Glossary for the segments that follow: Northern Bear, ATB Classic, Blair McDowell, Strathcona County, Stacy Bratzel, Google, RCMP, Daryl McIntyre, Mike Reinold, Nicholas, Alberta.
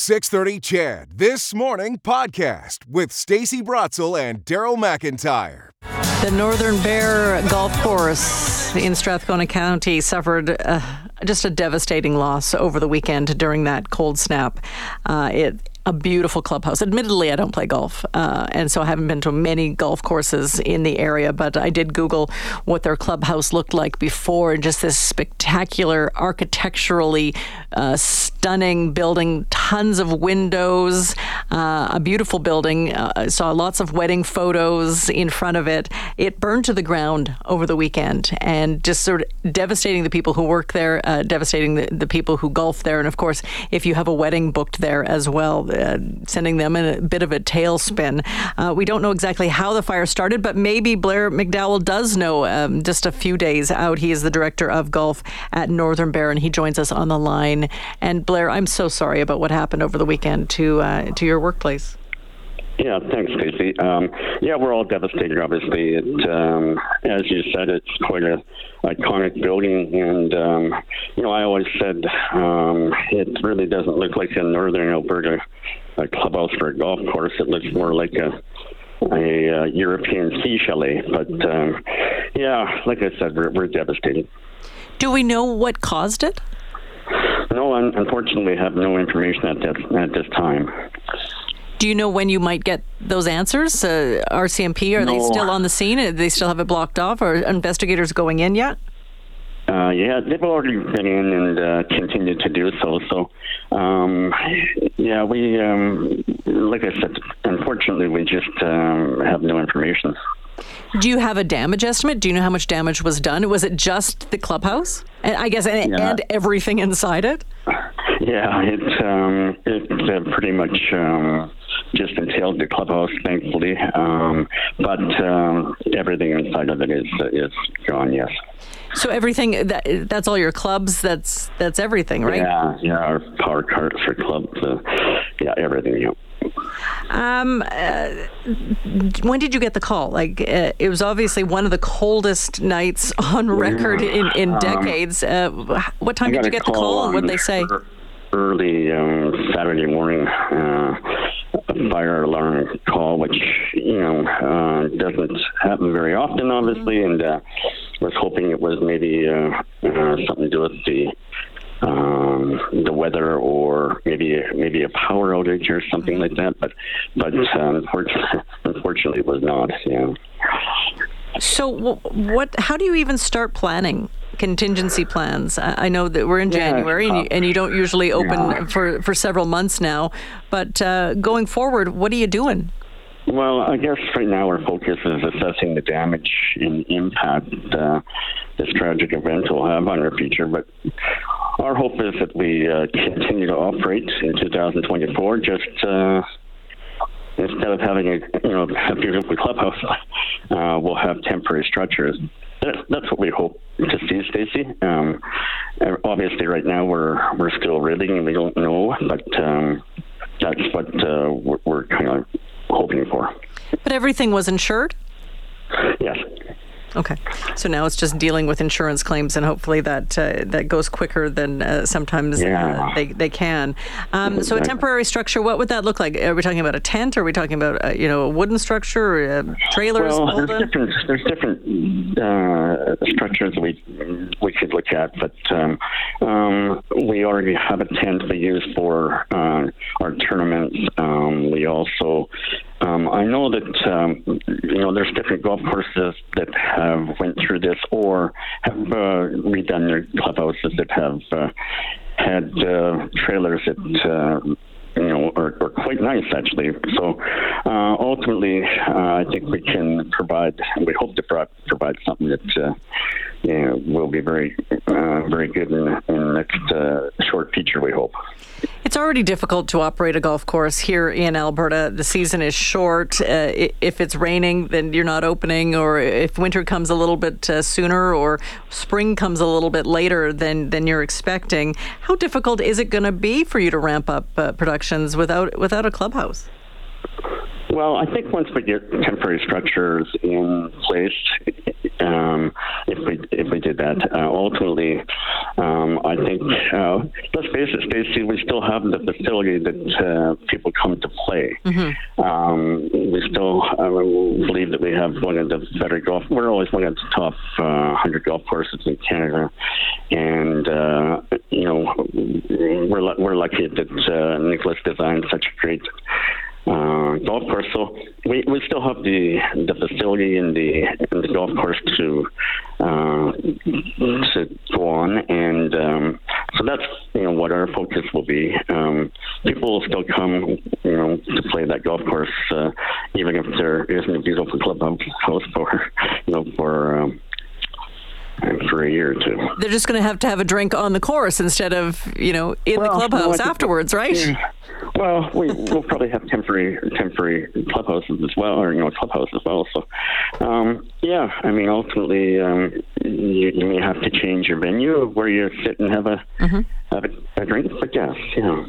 6:30 Chad This Morning Podcast with Stacy Bratzel and Daryl McIntyre. The Northern Bear Golf Course in Strathcona County suffered just a devastating loss over the weekend during that cold snap. A beautiful clubhouse. Admittedly, I don't play golf, and so I haven't been to many golf courses in the area, but I did Google what their clubhouse looked like before, and just this spectacular, architecturally stunning building, tons of windows, a beautiful building. I saw lots of wedding photos in front of it. It burned to the ground over the weekend, and just sort of devastating the people who work there, devastating the people who golf there, and of course, if you have a wedding booked there as well, sending them in a bit of a tailspin. We don't know exactly how the fire started, but maybe Blair McDowell does know just a few days out. He is the director of golf at Northern Bear, and he joins us on the line. And Blair, I'm so sorry about what happened over the weekend to your workplace. Yeah, thanks, Casey. We're all devastated, obviously. As you said, it's quite an iconic building, and, I always said it really doesn't look like a northern Alberta clubhouse for a golf course. It looks more like a European sea chalet. But, like I said, we're devastated. Do we know what caused it? No, unfortunately, we have no information at this time. Do you know when you might get those answers? RCMP, are they still on the scene? Do they still have it blocked off? Are investigators going in yet? They've already been in and continue to do so. So, we, like I said, unfortunately, we just have no information. Do you have a damage estimate? Do you know how much damage was done? Was it just the clubhouse? And I guess and everything inside it? Yeah, it pretty much... just entailed the clubhouse, thankfully, but everything inside of it is gone. Yes. So everything that's all your clubs. That's everything, right? Yeah. Our power carts, our clubs, everything. Yeah. When did you get the call? It was obviously one of the coldest nights on record in decades. What time did you get the call, and what did they say? Early Saturday morning. A fire alarm call, which doesn't happen very often, obviously, and was hoping it was maybe something to do with the weather, or maybe a power outage or something like that. But unfortunately, it was not. Yeah. So what? How do you even start planning? Contingency plans. I know that we're in January, and you don't usually open for several months now. But going forward, what are you doing? Well, I guess right now our focus is assessing the damage and impact this tragic event will have on our future. But our hope is that we continue to operate in 2024. Just instead of having a beautiful clubhouse, we'll have temporary structures. That's what we hope to see, Stacy. Obviously, right now we're still riddling and we don't know, but that's what we're kind of hoping for. But everything was insured? Yes. Okay, so now it's just dealing with insurance claims, and hopefully that goes quicker than sometimes they can. So a temporary structure, what would that look like? Are we talking about a tent? Are we talking about a wooden structure, trailers? Well, there's different structures we could look at, but we already have a tent we use for our tournaments. We also. I know that there's different golf courses that have went through this or have redone their clubhouses that have had trailers that are quite nice actually. So ultimately, I think we can provide. We hope to provide something that will be very, very good in the next short future. We hope. It's already difficult to operate a golf course here in Alberta. The season is short. If it's raining, then you're not opening, or if winter comes a little bit sooner or spring comes a little bit later than you're expecting, how difficult is it going to be for you to ramp up productions without a clubhouse? Well, I think once we get temporary structures in place, if we did that. Ultimately, I think, let's face it, Stacey, we still have the facility that people come to play. Mm-hmm. We still believe that we have one of the better golf. We're always one of the top 100 golf courses in Canada, and you know, we're lucky that Nicholas designed such a great golf course. So we still have the facility and the golf course to go on, and so that's, you know, what our focus will be. People will still come, you know, to play that golf course, even if there isn't a beautiful clubhouse for a year or two. They're just going to have a drink on the course instead of, you know, in the clubhouse afterwards, right? Yeah. Well, we'll probably have temporary clubhouses as well, or, you know, clubhouse as well. So, yeah, I mean, ultimately, you may have to change your venue where you sit and have a have a drink, but yes, you know.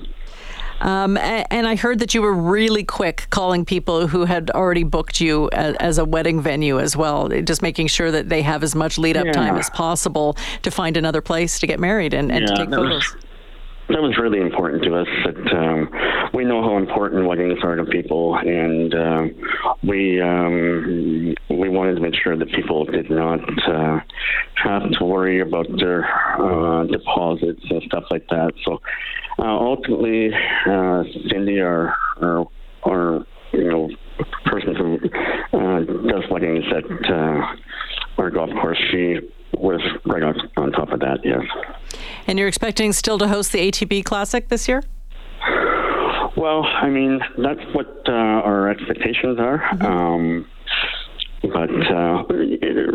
And I heard that you were really quick calling people who had already booked you as a wedding venue as well, just making sure that they have as much lead-up time as possible to find another place to get married and to take photos. That was really important to us. That we know how important weddings are to people, and we wanted to make sure that people did not have to worry about their deposits and stuff like that. So ultimately, Cindy, our you know, person who does weddings at our golf course, she was right on top of that, yes. And you're expecting still to host the ATB Classic this year? Well, I mean, that's what our expectations are. Mm-hmm. But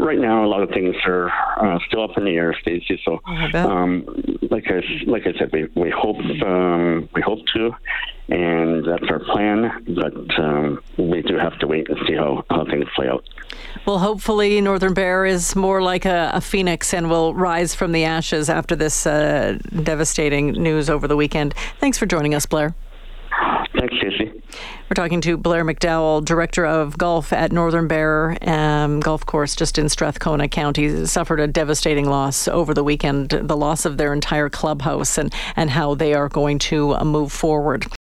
right now, a lot of things are still up in the air, Stacey. So, like I said, we hope to, and that's our plan. But we do have to wait and see how things play out. Well, hopefully, Northern Bear is more like a phoenix and will rise from the ashes after this devastating news over the weekend. Thanks for joining us, Blair. Thanks, Stacey. We're talking to Blair McDowell, Director of Golf at Northern Bear Golf Course just in Strathcona County. Suffered a devastating loss over the weekend, the loss of their entire clubhouse, and how they are going to move forward.